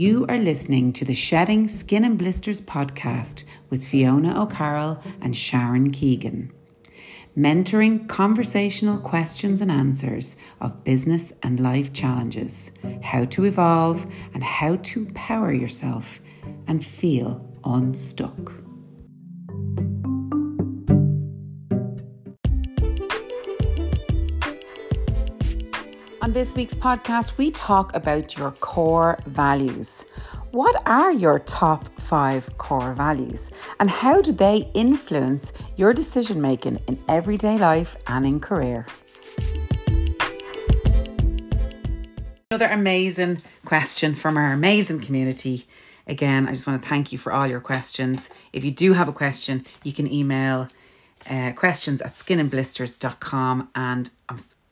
You are listening to the Shedding Skin and Blisters podcast with Fiona O'Carroll and Sharon Keegan, mentoring conversational questions and answers of business and life challenges, how to evolve and how to empower yourself and feel unstuck. On this week's podcast, we talk about your core values. What are your top 5 core values and how do they influence your decision making in everyday life and in career? Another amazing question from our amazing community. Again, I just want to thank you for all your questions. If you do have a question, you can email questions@skinandblisters.com, and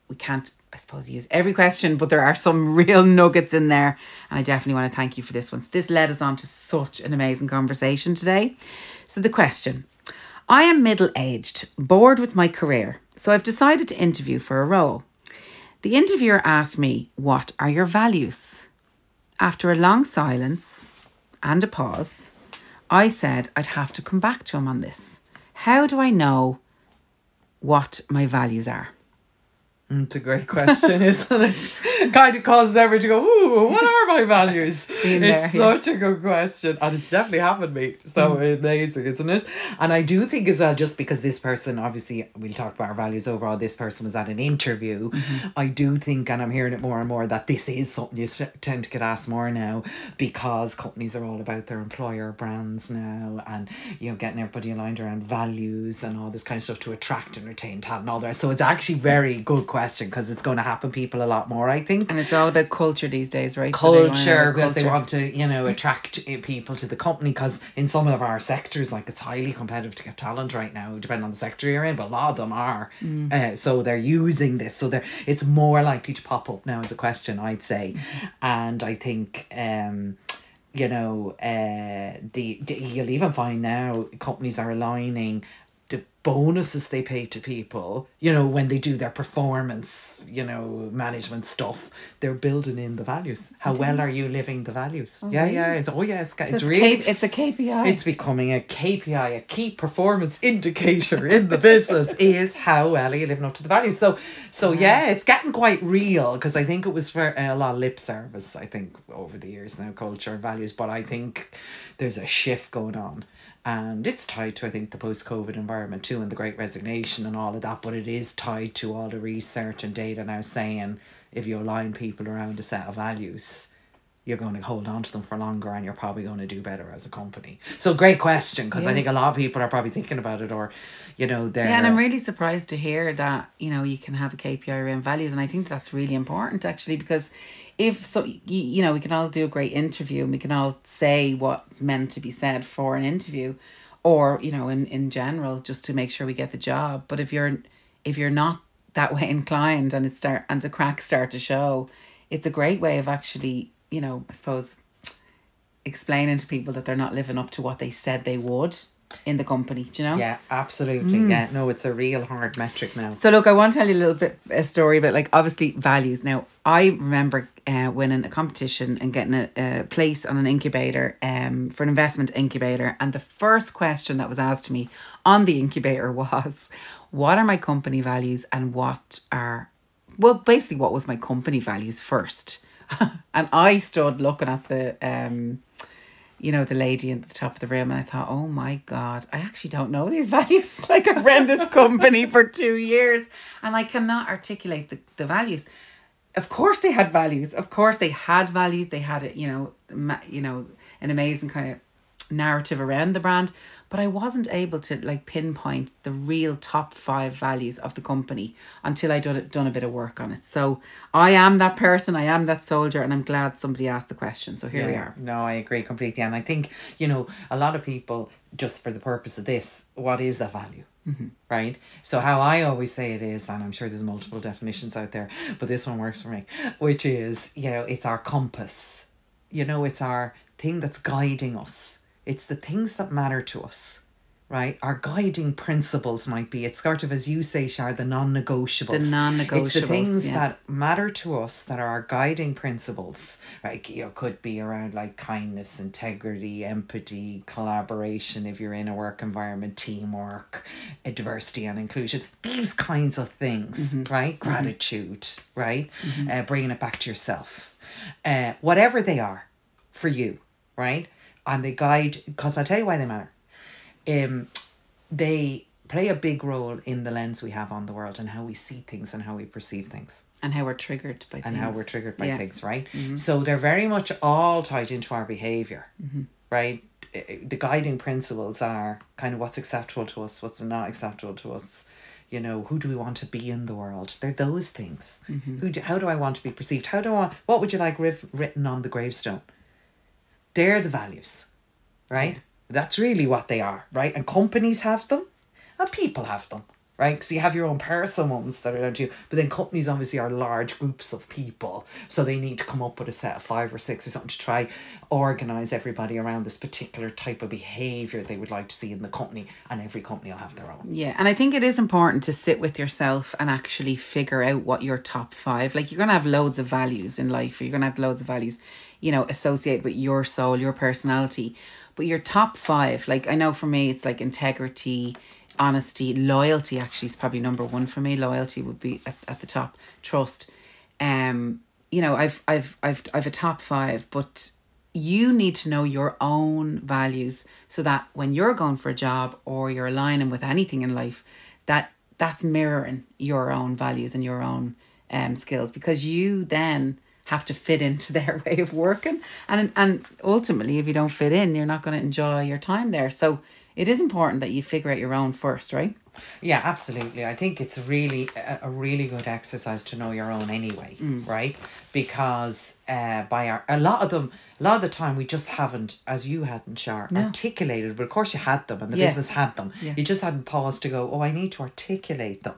we can't, I suppose, use every question, but there are some real nuggets in there, and I definitely want to thank you for this one. So this led us on to such an amazing conversation today. So the question: I am middle-aged, bored with my career, so I've decided to interview for a role. The interviewer asked me, "What are your values?" After a long silence and a pause, I said I'd have to come back to him on this. How do I know what my values are? It's a great question, isn't it? It kind of causes everyone to go, ooh, what are my values? Such a good question. And it's definitely happened to me. So amazing, isn't it? And I do think as well, just because this person, obviously, we'll talk about our values overall, this person was at an interview. Mm-hmm. I do think, and I'm hearing it more and more, that this is something you tend to get asked more now, because companies are all about their employer brands now, and, you know, getting everybody aligned around values and all this kind of stuff to attract and retain talent and all that. So it's actually very good question, because it's going to happen people a lot more, I think. And it's all about culture these days, right? Culture, because they want to, you know, attract people to the company, because in some of our sectors, like, it's highly competitive to get talent right now, depending on the sector you're in, but a lot of them are. So they're using this, so it's more likely to pop up now as a question, I'd say. And I think you'll even find now companies are aligning the bonuses they pay to people, you know, when they do their performance, you know, management stuff, they're building in the values. How well are you living the values? Oh, yeah. It's a KPI. It's becoming a KPI, a key performance indicator in the business is how well are you living up to the values. So it's getting quite real, because I think it was for a lot of lip service, I think, over the years now, culture and values. But I think there's a shift going on. And it's tied to, I think, the post-COVID environment too, and the Great Resignation and all of that. But it is tied to all the research and data now saying if you align people around a set of values, you're going to hold on to them for longer, and you're probably going to do better as a company. So great question, because I think a lot of people are probably thinking about it, or, you know, they're... Yeah, and I'm really surprised to hear that, you know, you can have a KPI around values. And I think that's really important, actually, because... we can all do a great interview and we can all say what's meant to be said for an interview, or, you know, in general, just to make sure we get the job. But if you're not that way inclined, and the cracks start to show, it's a great way of actually, you know, I suppose, explaining to people that they're not living up to what they said they would in the company, do you know? Yeah, absolutely. Yeah, no, it's a real hard metric now. So look, I want to tell you a story about, like, obviously values. Now, I remember winning a competition and getting a place on an incubator, for an investment incubator. And the first question that was asked to me on the incubator was, what are my company values, and what was my company values first? And I stood looking at the lady at the top of the room, and I thought, oh my God, I actually don't know these values. Like, I've ran this company for 2 years and I cannot articulate the values. Of course they had values. Of course they had values. They had, an amazing kind of narrative around the brand. But I wasn't able to, like, pinpoint the real top 5 values of the company until I done a bit of work on it. So I am that person. I am that soldier. And I'm glad somebody asked the question. So here we are. No, I agree completely. And I think, you know, a lot of people, just for the purpose of this, what is that value? Mm-hmm. Right? So how I always say it is, and I'm sure there's multiple definitions out there, but this one works for me, which is, you know, it's our compass. You know, it's our thing that's guiding us. It's the things that matter to us. right? Our guiding principles might be, it's sort of, as you say, Shar, the non-negotiables. The non-negotiables. It's the things that matter to us that are our guiding principles, right? You know, could be around like kindness, integrity, empathy, collaboration, if you're in a work environment, teamwork, diversity and inclusion, these kinds of things, mm-hmm. right? Gratitude, mm-hmm. right? Mm-hmm. Bringing it back to yourself. Whatever they are for you, right? And they guide, because I'll tell you why they matter. They play a big role in the lens we have on the world and how we see things and how we perceive things. And how we're triggered by things. And how we're triggered by things, right? Mm-hmm. So they're very much all tied into our behaviour, mm-hmm. right? The guiding principles are kind of what's acceptable to us, what's not acceptable to us. You know, who do we want to be in the world? They're those things. Mm-hmm. How do I want to be perceived? What would you like written on the gravestone? They're the values, right? Yeah. That's really what they are, right? And companies have them and people have them, right? Because you have your own personal ones that are down to you. But then companies obviously are large groups of people. So they need to come up with a set of 5 or 6 or something to try organise everybody around this particular type of behaviour they would like to see in the company. And every company will have their own. Yeah. And I think it is important to sit with yourself and actually figure out what your top 5, like you're going to have loads of values in life. Or you're going to have loads of values, you know, associated with your soul, your personality. But your top 5, like I know for me, it's like integrity, honesty, loyalty actually is probably number 1 for me. Loyalty would be at the top. Trust. You know, I've a top 5, but you need to know your own values so that when you're going for a job or you're aligning with anything in life, that's mirroring your own values and your own skills, because you then have to fit into their way of working. And ultimately, if you don't fit in, you're not going to enjoy your time there. So it is important that you figure out your own first, right? Yeah, absolutely. I think it's really a really good exercise to know your own anyway, right? Because a lot of the time we just haven't, as you hadn't, Shar, articulated. But of course you had them and the business had them. Yeah. You just hadn't paused to go, oh, I need to articulate them,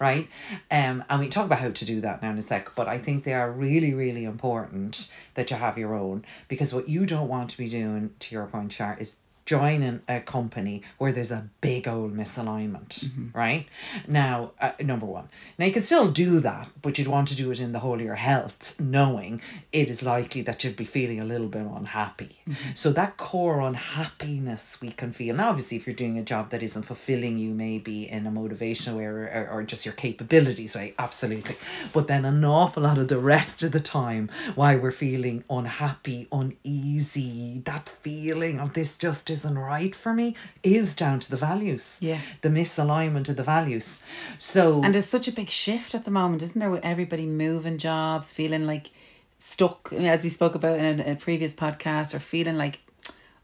right? And we talk about how to do that now in a sec. But I think they are really, really important that you have your own. Because what you don't want to be doing, to your point, Shar, is joining a company where there's a big old misalignment, mm-hmm. right? Now, number 1. Now, you can still do that, but you'd want to do it in the whole of your health, knowing it is likely that you'd be feeling a little bit unhappy. Mm-hmm. So that core unhappiness we can feel. Now, obviously, if you're doing a job that isn't fulfilling you, maybe in a motivational way or just your capabilities, right? Absolutely. But then an awful lot of the rest of the time, why we're feeling unhappy, uneasy, that feeling of this just isn't right for me is down to the values, the misalignment of the values. So, and there's such a big shift at the moment, isn't there, with everybody moving jobs, feeling like stuck, as we spoke about in a previous podcast, or feeling like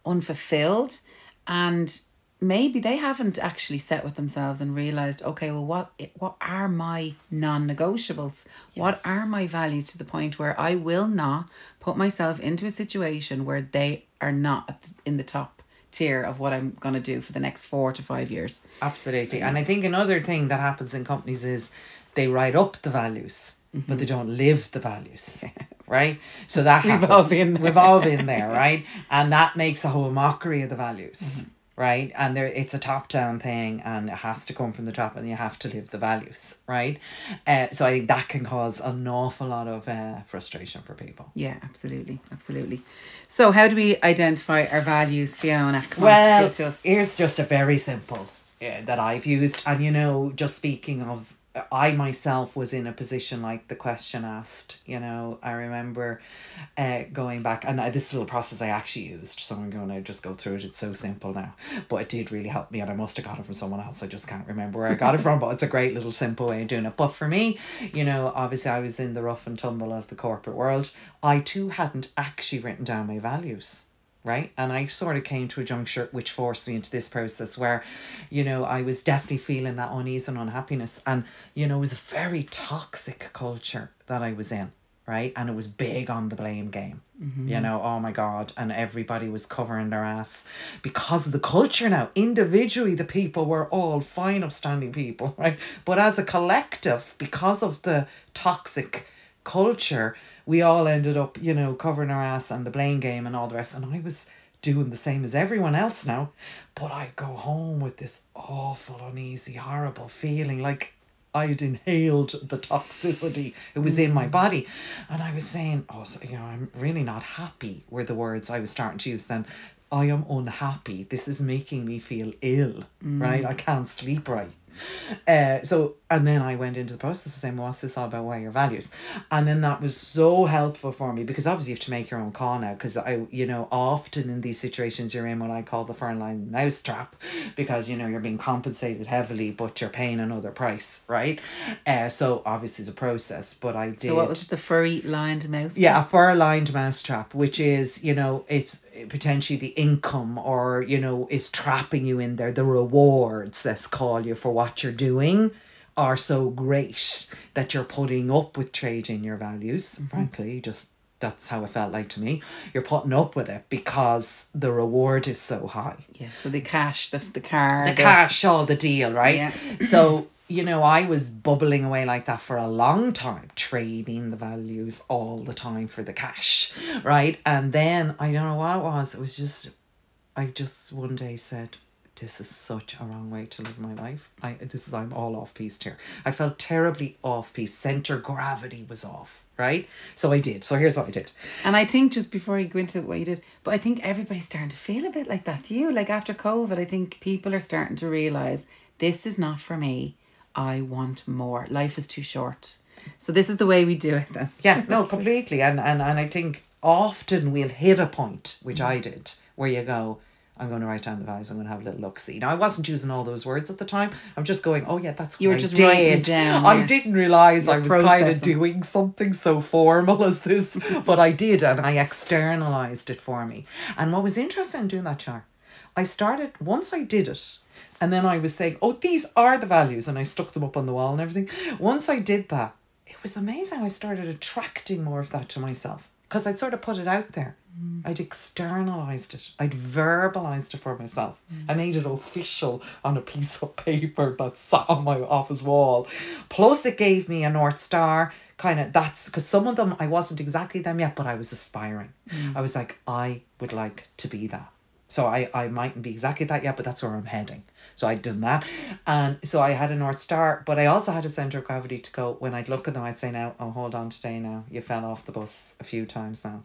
unfulfilled, and maybe they haven't actually sat with themselves and realized, okay, well, what are my non-negotiables? What are my values, to the point where I will not put myself into a situation where they are not in the top tier of what I'm going to do for the next 4 to 5 years. Absolutely. So, and I think another thing that happens in companies is they write up the values, mm-hmm. but they don't live the values, right? So that happens. We've all been there, right? And that makes a whole mockery of the values, mm-hmm. right? And it's a top-down thing, and it has to come from the top, and you have to live the values, right? So I think that can cause an awful lot of frustration for people. Yeah, absolutely, absolutely. So how do we identify our values, Fiona? Well, here's just a very simple that I've used. And, you know, just speaking of, I myself was in a position like the question asked, you know, I remember going back, and this little process I actually used, so I'm going to just go through it. It's so simple now, but it did really help me, and I must have got it from someone else. I just can't remember where I got it from, but it's a great little simple way of doing it. But for me, you know, obviously I was in the rough and tumble of the corporate world. I too hadn't actually written down my values. Right. And I sort of came to a juncture which forced me into this process where, you know, I was definitely feeling that unease and unhappiness. And, you know, it was a very toxic culture that I was in. Right. And it was big on the blame game, mm-hmm. you know, oh, my God. And everybody was covering their ass because of the culture. Now, individually, the people were all fine, upstanding people. Right. But as a collective, because of the toxic culture, we all ended up, you know, covering our ass and the blame game and all the rest. And I was doing the same as everyone else now, but I'd go home with this awful, uneasy, horrible feeling like I'd inhaled the toxicity. It was in my body. And I was saying, oh, so, you know, I'm really not happy, were the words I was starting to use then. I am unhappy. This is making me feel ill, right? I can't sleep right. So, and then I went into the process of saying, well, what's this all about? What are your values? And then that was so helpful for me, because obviously you have to make your own call now, because I, you know, often in these situations you're in what I call the fur-lined mousetrap, because, you know, you're being compensated heavily, but you're paying another price, right? So obviously it's a process, but I did. So what was it, the furry-lined mousetrap? Yeah, a fur-lined mousetrap, which is, you know, it's potentially the income, or, you know, is trapping you in there. The rewards, let's call you, for what you're doing are so great that you're putting up with trading your values. Mm-hmm. Frankly, just that's how it felt like to me. You're putting up with it because the reward is so high. Yeah, so the cash, the car. The cash, all the deal, right? Yeah. So, you know, I was bubbling away like that for a long time, trading the values all the time for the cash, right? And then, I don't know what it was. It was just, I just one day said, this is such a wrong way to live my life. I'm all off-piste here. I felt terribly off-piste. Center gravity was off, right? So I did. So here's what I did. And I think, just before you go into what you did, but I think everybody's starting to feel a bit like that, do you? Like after COVID, I think people are starting to realise, this is not for me. I want more. Life is too short. So this is the way we do it then. Yeah, no, completely. And I think often we'll hit a point, which I did, where you go, I'm going to write down the values. I'm going to have a little look-see. Now, I wasn't using all those words at the time. I'm just going, oh, yeah, that's what you were just writing down. I didn't realise I was kind of doing something so formal as this, but I did, and I externalised it for me. And what was interesting in doing that, Char, I started, once I did it, and then I was saying, oh, these are the values, and I stuck them up on the wall and everything. Once I did that, it was amazing. I started attracting more of that to myself, because I'd sort of put it out there. I'd externalized it. I'd verbalized it for myself. I made it official on a piece of paper that sat on my office wall. Plus, it gave me a North Star, kind of, that's because some of them, I wasn't exactly them yet, but I was aspiring. I was like, I would like to be that. So I mightn't be exactly that yet, but that's where I'm heading. So I'd done that. And so I had a North Star, but I also had a centre of gravity to go. When I'd look at them, I'd say, now, oh, hold on today now. You fell off the bus a few times now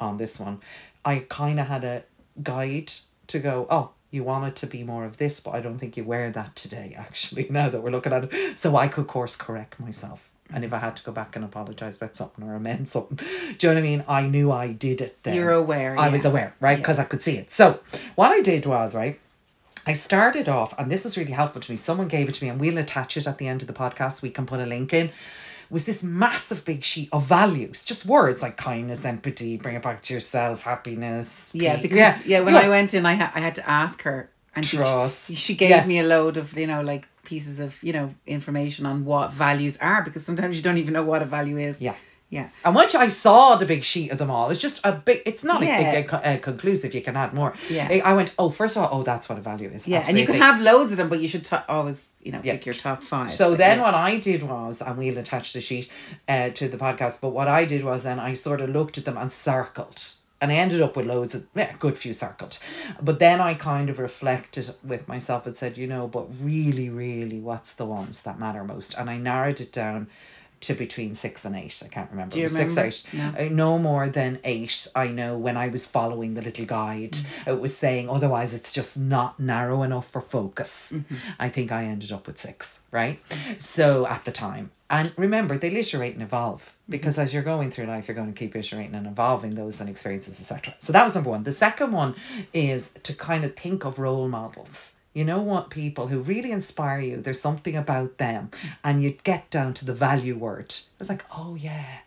on this one. I kind of had a guide to go, oh, you wanted to be more of this, but I don't think you wear that today, actually, now that we're looking at it. So I could course correct myself. And if I had to go back and apologise about something or amend something, do you know what I mean? I knew I did it then. You're aware. I was aware, right? Because I could see it. So what I did was, right, I started off, and this is really helpful to me. Someone gave it to me, and we'll attach it at the end of the podcast. We can put a link in. Was this massive big sheet of values, just words like kindness, empathy, bring it back to yourself, happiness. Yeah, because when I went in, I had to ask her. And trust. She gave me a load of, you know, like, pieces of, you know, information on what values are, because sometimes you don't even know what a value is. Yeah. Yeah. And once I saw the big sheet of them all, it's just a big, it's not a conclusive, you can add more. Yeah. I went, oh, first of all, oh, that's what a value is. Yeah, absolutely. And you can have loads of them, but you should always, you know, pick your top five. So then what I did was, and we'll attach the sheet to the podcast, but what I did was then I sort of looked at them and circled. And I ended up with loads of, a good few circled. But then I kind of reflected with myself and said, you know, but really, really, what's the ones that matter most? And I narrowed it down to between 6 and 8. I can't remember. Do you remember? 6 or 8. No. No more than 8. I know when I was following the little guide, it was saying otherwise it's just not narrow enough for focus. I think I ended up with 6, right? So at the time. And remember, they iterate and evolve, because as you're going through life, you're going to keep iterating and evolving those and experiences, etc. So that was number one. The second one is to kind of think of role models. You know what? People who really inspire you, there's something about them. And you get down to the value word. It was like, oh yeah,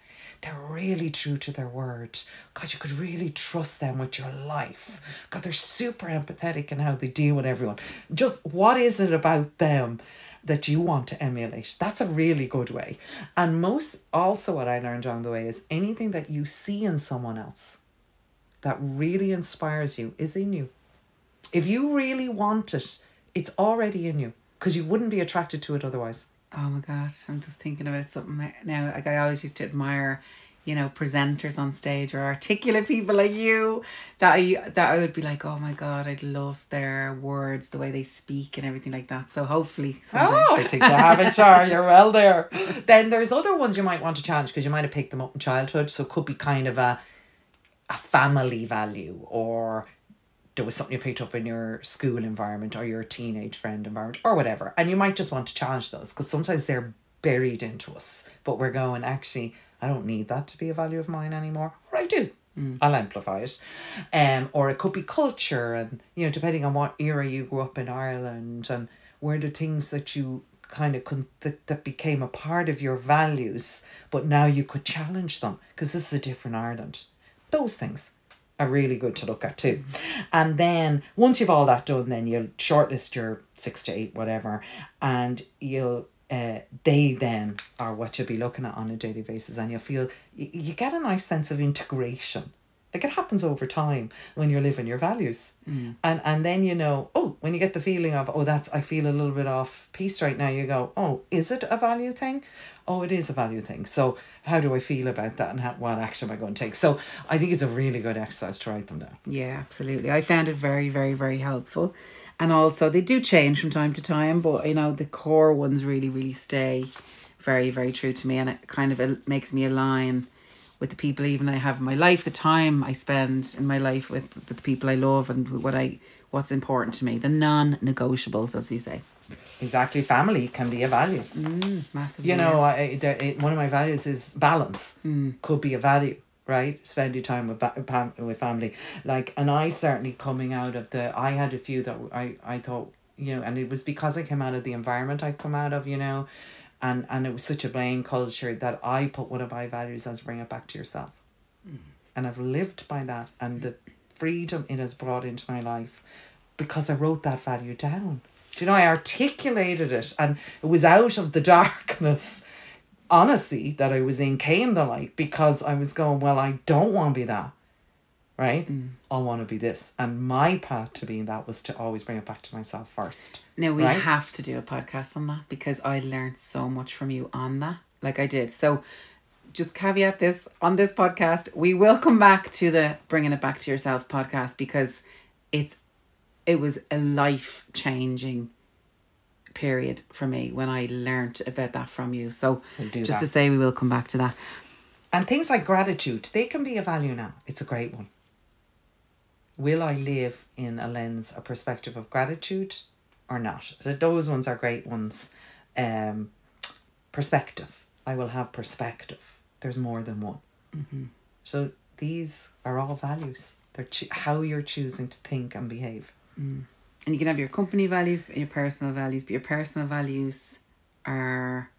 they're really true to their word. God, you could really trust them with your life. God, they're super empathetic in how they deal with everyone. Just what is it about them that you want to emulate? That's a really good way. And most, also what I learned along the way is anything that you see in someone else that really inspires you is in you. If you really want it, it's already in you, because you wouldn't be attracted to it otherwise. Oh my God, I'm just thinking about something now. Like I always used to admire you know, presenters on stage or articulate people like you, that I would be like, oh my God, I'd love their words, the way they speak and everything like that. So hopefully someday. Oh, I think they have it, Sharon. You're well there. Then there's other ones you might want to challenge because you might have picked them up in childhood. So it could be kind of a family value, or there was something you picked up in your school environment or your teenage friend environment or whatever. And you might just want to challenge those because sometimes they're buried into us. But we're going, actually, I don't need that to be a value of mine anymore. Or I do. I'll amplify it. Or it could be culture and, you know, depending on what era you grew up in Ireland and where the things that you kind of that became a part of your values, but now you could challenge them because this is a different Ireland. Those things are really good to look at too. And then once you've all that done, then you'll shortlist your 6 to 8, whatever, and you'll they then are what you'll be looking at on a daily basis, and you'll feel you get a nice sense of integration. Like, it happens over time when you're living your values. And then, you know, when you get the feeling of, I feel a little bit off piece right now, you go, is it a value thing? Oh, it is a value thing. So how do I feel about that, and what action am I going to take? So I think it's a really good exercise to write them down. Yeah, absolutely. I found it very, very, very helpful. And also they do change from time to time, but, you know, the core ones really, really stay very, very true to me. And it kind of makes me align with the people even I have in my life, the time I spend in my life with the people I love, and what's important to me, the non-negotiables, as we say. Exactly. Family can be a value. Massively. You know, one of my values is balance. Could be a value, right? Spending time with family. Like, and I certainly coming out of I had a few that I thought, you know, and it was because I came out of the environment I'd come out of, you know, And it was such a blame culture that I put one of my values as bring it back to yourself. And I've lived by that, and the freedom it has brought into my life because I wrote that value down. Do you know, I articulated it, and it was out of the darkness, honestly, that I was in came the light, because I was going, well, I don't want to be that, right? I want to be this. And my path to being that was to always bring it back to myself first. Now, we have to do a podcast on that, because I learned so much from you on that. Like, I did. So just caveat this on this podcast. We will come back to the Bringing It Back to Yourself podcast, because it was a life-changing period for me when I learned about that from you. So just to say, we will come back to that. And things like gratitude, they can be a value now. It's a great one. Will I live in a perspective of gratitude or not? Those ones are great ones. Perspective. I will have perspective. There's more than one. So these are all values. They're how you're choosing to think and behave. And you can have your company values and your personal values, but your personal values are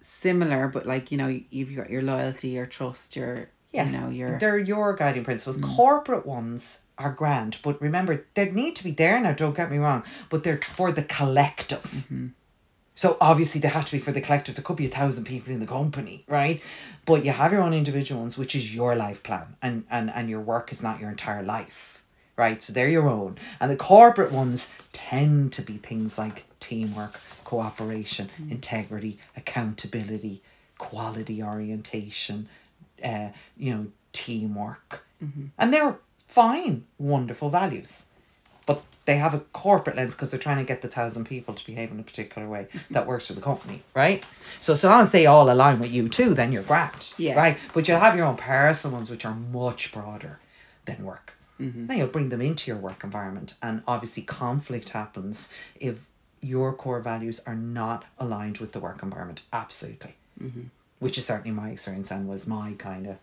similar, but, like, you know, you've got your loyalty, your trust, your... Yeah, you know, they're your guiding principles. Corporate ones are grand, but remember, they need to be there now, don't get me wrong, but they're for the collective. So obviously they have to be for the collective. There could be 1,000 people in the company, right? But you have your own individual ones, which is your life plan, and your work is not your entire life, right? So they're your own. And the corporate ones tend to be things like teamwork, cooperation, integrity, accountability, quality orientation, you know, teamwork. And they're fine, wonderful values, but they have a corporate lens because they're trying to get the 1,000 people to behave in a particular way that works for the company, right? So long as they all align with you too, then you're grand, right? But you'll have your own personal ones, which are much broader than work. Now you'll bring them into your work environment, and obviously conflict happens if your core values are not aligned with the work environment. Absolutely. Which is certainly my experience, and was my kind of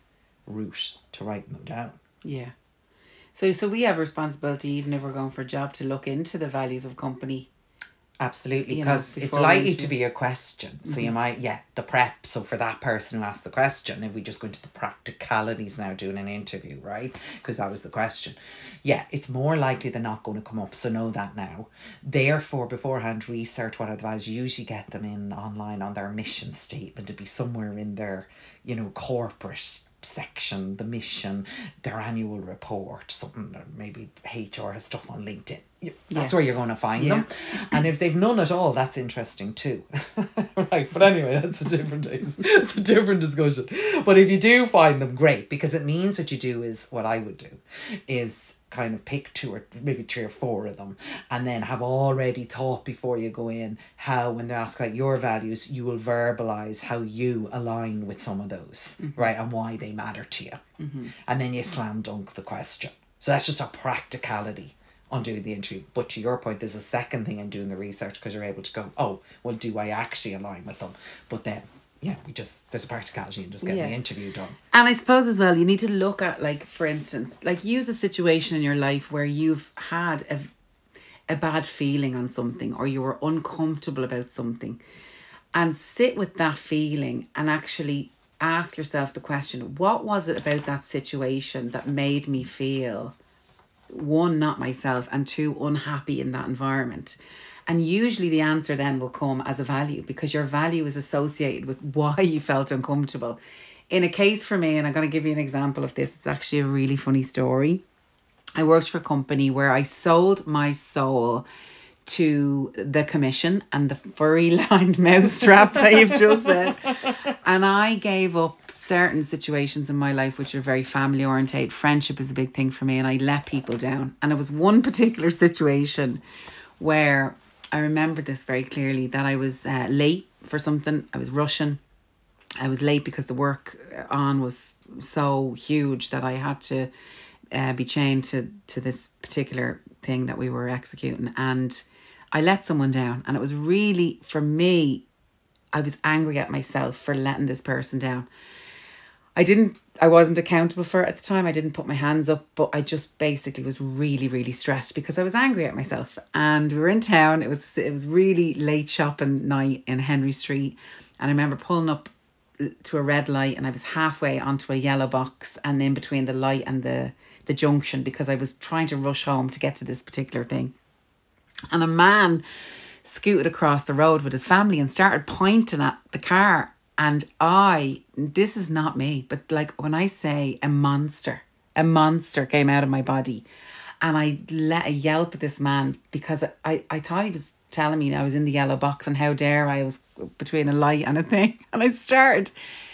route to writing them down. Yeah. So we have a responsibility, even if we're going for a job, to look into the values of company. Absolutely, because it's likely to be a question. So you might, the prep. So for that person who asked the question, if we just go into the practicalities now doing an interview, right? Because that was the question. Yeah, it's more likely they're not going to come up. So know that now. Therefore, beforehand, research what are the values. You usually get them in online on their mission statement to be somewhere in their, you know, corporate section, the mission, their annual report, something, or maybe HR has stuff on LinkedIn. That's where you're going to find them. And if they've none at all, that's interesting too. Right, but anyway, that's a different day. It's a different discussion. But if you do find them, great, because it means what you do is, what I would do is kind of pick two or maybe three or four of them, and then have already thought before you go in how, when they ask about your values, you will verbalize how you align with some of those, right, and why they matter to you. And then you slam dunk the question. So that's just a practicality on doing the interview. But to your point, there's a second thing in doing the research, because you're able to go, oh, well, do I actually align with them? But then, yeah, we just, there's a practicality in just getting the interview done. And I suppose as well, you need to look at, like, for instance, like, use a situation in your life where you've had a bad feeling on something, or you were uncomfortable about something, and sit with that feeling and actually ask yourself the question, what was it about that situation that made me feel, one, not myself, and two, unhappy in that environment? And usually the answer then will come as a value, because your value is associated with why you felt uncomfortable. In a case for me, and I'm going to give you an example of this, it's actually a really funny story. I worked for a company where I sold my soul to the commission and the furry-lined mousetrap that you've just said. And I gave up certain situations in my life which are very family-oriented. Friendship is a big thing for me, and I let people down. And it was one particular situation where I remember this very clearly, that I was late for something. I was rushing. I was late because the work on was so huge that I had to be chained to this particular thing that we were executing. And I let someone down. And it was really, for me, I was angry at myself for letting this person down. I wasn't accountable for it at the time. I didn't put my hands up, but I just basically was really, really stressed because I was angry at myself. And we were in town. It was really late shopping night in Henry Street. And I remember pulling up to a red light, and I was halfway onto a yellow box and in between the light and the junction, because I was trying to rush home to get to this particular thing. And a man scooted across the road with his family and started pointing at the car. And this is not me, but like, when I say a monster came out of my body, and I let a yelp at this man, because I thought he was telling me I was in the yellow box, and how dare I was between a light and a thing. And I started,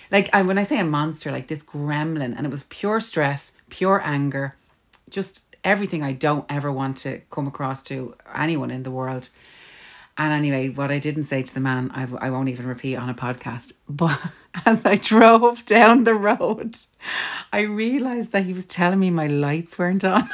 like, and when I say a monster, like this gremlin, and it was pure stress, pure anger, just everything I don't ever want to come across to anyone in the world. And anyway, what I didn't say to the man, I won't even repeat on a podcast. But as I drove down the road, I realised that he was telling me my lights weren't on. And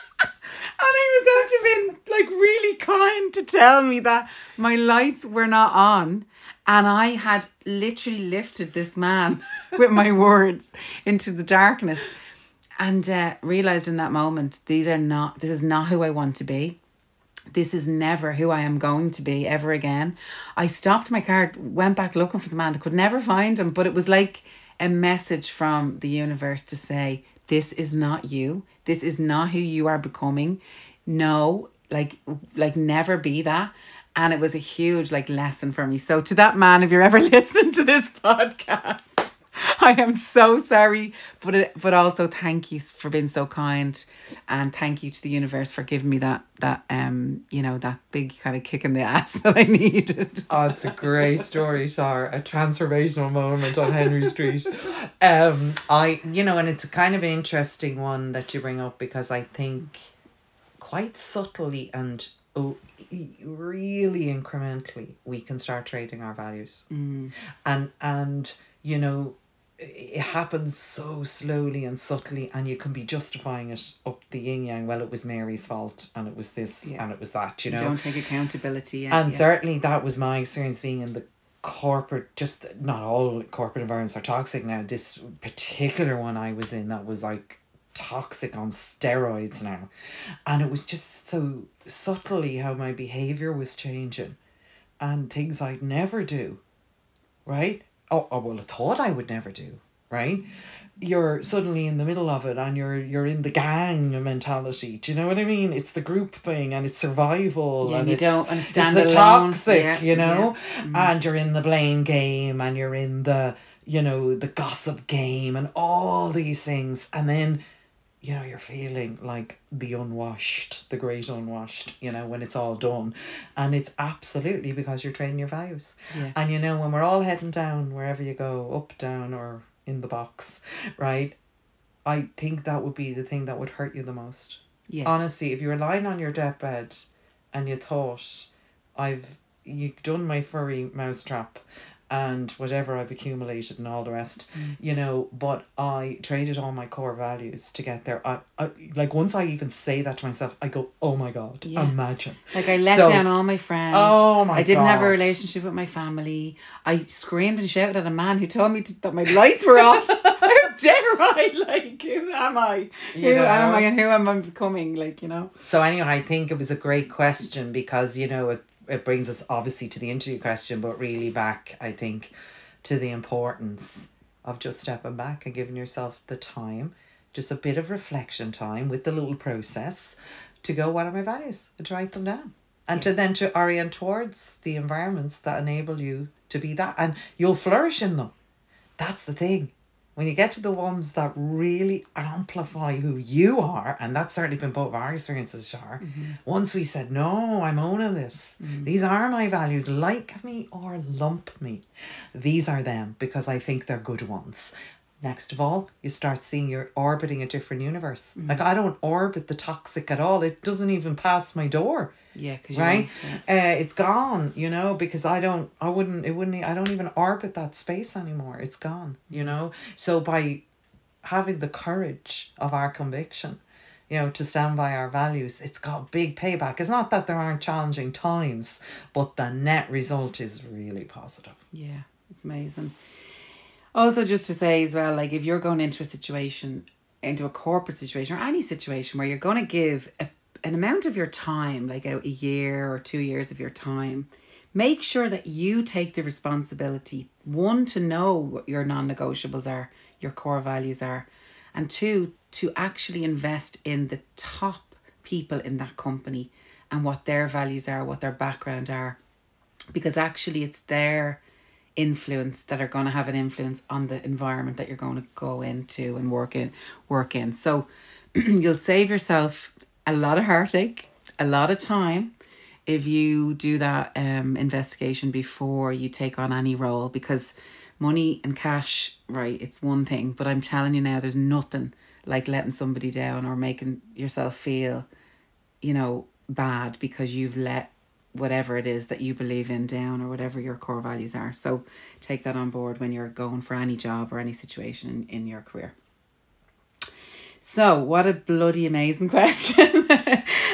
he was out to being like really kind to tell me that my lights were not on. And I had literally lifted this man with my words into the darkness, and realised in that moment, this is not who I want to be. This is never who I am going to be ever again. I stopped my car, went back looking for the man. I could never find him, but it was like a message from the universe to say, this is not you. This is not who you are becoming. No, like never be that. And it was a huge lesson for me. So to that man, if you're ever listening to this podcast, I am so sorry, but also thank you for being so kind, and thank you to the universe for giving me that big kind of kick in the ass that I needed. Oh, it's a great story, Shar. A transformational moment on Henry Street. And it's a kind of an interesting one that you bring up, because I think quite subtly and really incrementally we can start trading our values, and you know. It happens so slowly and subtly, and you can be justifying it up the yin-yang. Well, it was Mary's fault, and it was this, and it was that, you know. You don't take accountability. And certainly that was my experience being in the corporate, just not all corporate environments are toxic now. This particular one I was in, that was like toxic on steroids now. And it was just so subtly how my behaviour was changing, and things I'd never do, right? I thought I would never do, right? you're suddenly in the middle of it and you're in the gang mentality. Do you know what I mean? It's the group thing and it's survival, and you don't understand it's toxic, you know, and you're in the blame game and you're in the, you know, the gossip game and all these things. And then, you know, you're feeling like the unwashed, the great unwashed, you know, when it's all done. And it's absolutely because you're trading your values. Yeah. And, you know, when we're all heading down, wherever you go, up, down or in the box, right? I think that would be the thing that would hurt you the most. Yeah. Honestly, if you were lying on your deathbed and you thought, you've done my furry mousetrap and whatever I've accumulated and all the rest, you know, but I traded all my core values to get there. I like, once I even say that to myself, I go, oh my God, imagine. Like, I let down all my friends. Oh my God. I didn't have a relationship with my family. I screamed and shouted at a man who told me that my lights were off. How dare I? Like, who am I? Who am I and who am I becoming? Like, you know. So anyway, I think it was a great question because, you know, it brings us obviously to the interview question, but really back, I think, to the importance of just stepping back and giving yourself the time, just a bit of reflection time with the little process to go, what are my values? And to write them down. And to then to orient towards the environments that enable you to be that. And you'll flourish in them. That's the thing. When you get to the ones that really amplify who you are, and that's certainly been both of our experiences, Shar. Once we said, no, I'm owning this. These are my values. Like me or lump me. These are them because I think they're good ones. Next of all, you start seeing you're orbiting a different universe. Like, I don't orbit the toxic at all. It doesn't even pass my door. Yeah, cause right. It's gone, you know, because I don't even orbit that space anymore. It's gone, you know. So by having the courage of our conviction, you know, to stand by our values, it's got big payback. It's not that there aren't challenging times, but the net result is really positive. Yeah, it's amazing. Also, just to say as well, like, if you're going into a situation, into a corporate situation or any situation where you're going to give an amount of your time, like a year or 2 years of your time, make sure that you take the responsibility, one, to know what your non-negotiables are, your core values are, and two, to actually invest in the top people in that company and what their values are, what their background are, because actually it's their influence that are going to have an influence on the environment that you're going to go into and work in. So you'll save yourself a lot of heartache, a lot of time, if you do that investigation before you take on any role, because money and cash, right, it's one thing, but I'm telling you now, there's nothing like letting somebody down or making yourself feel, you know, bad because you've let whatever it is that you believe in down or whatever your core values are. So take that on board when you're going for any job or any situation in your career. So what a bloody amazing question.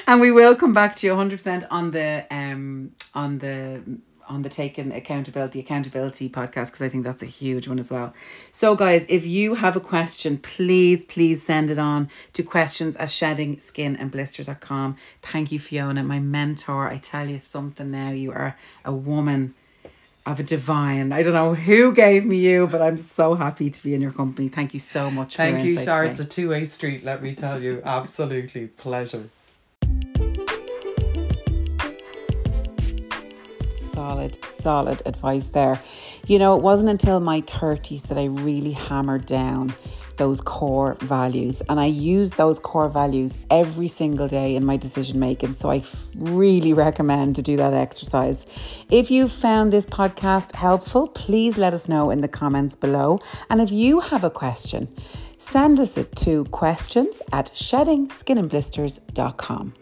And we will come back to you 100% on the Taking Accountability podcast, because I think that's a huge one as well. So guys, if you have a question, please send it on to questions@sheddingskinandblisters.com. Thank you, Fiona, my mentor. I tell you something now, you are a woman of a divine. I don't know who gave me you, but I'm so happy to be in your company. Thank you so much for your insight. Thank you, Shar. It's a two-way street, let me tell you. Absolutely. Pleasure. Solid advice there. You know, it wasn't until my 30s that I really hammered down those core values, and I use those core values every single day in my decision making. So I really recommend to do that exercise. If you found this podcast helpful, please let us know in the comments below. And if you have a question, send us it to questions@sheddingskinandblisters.com.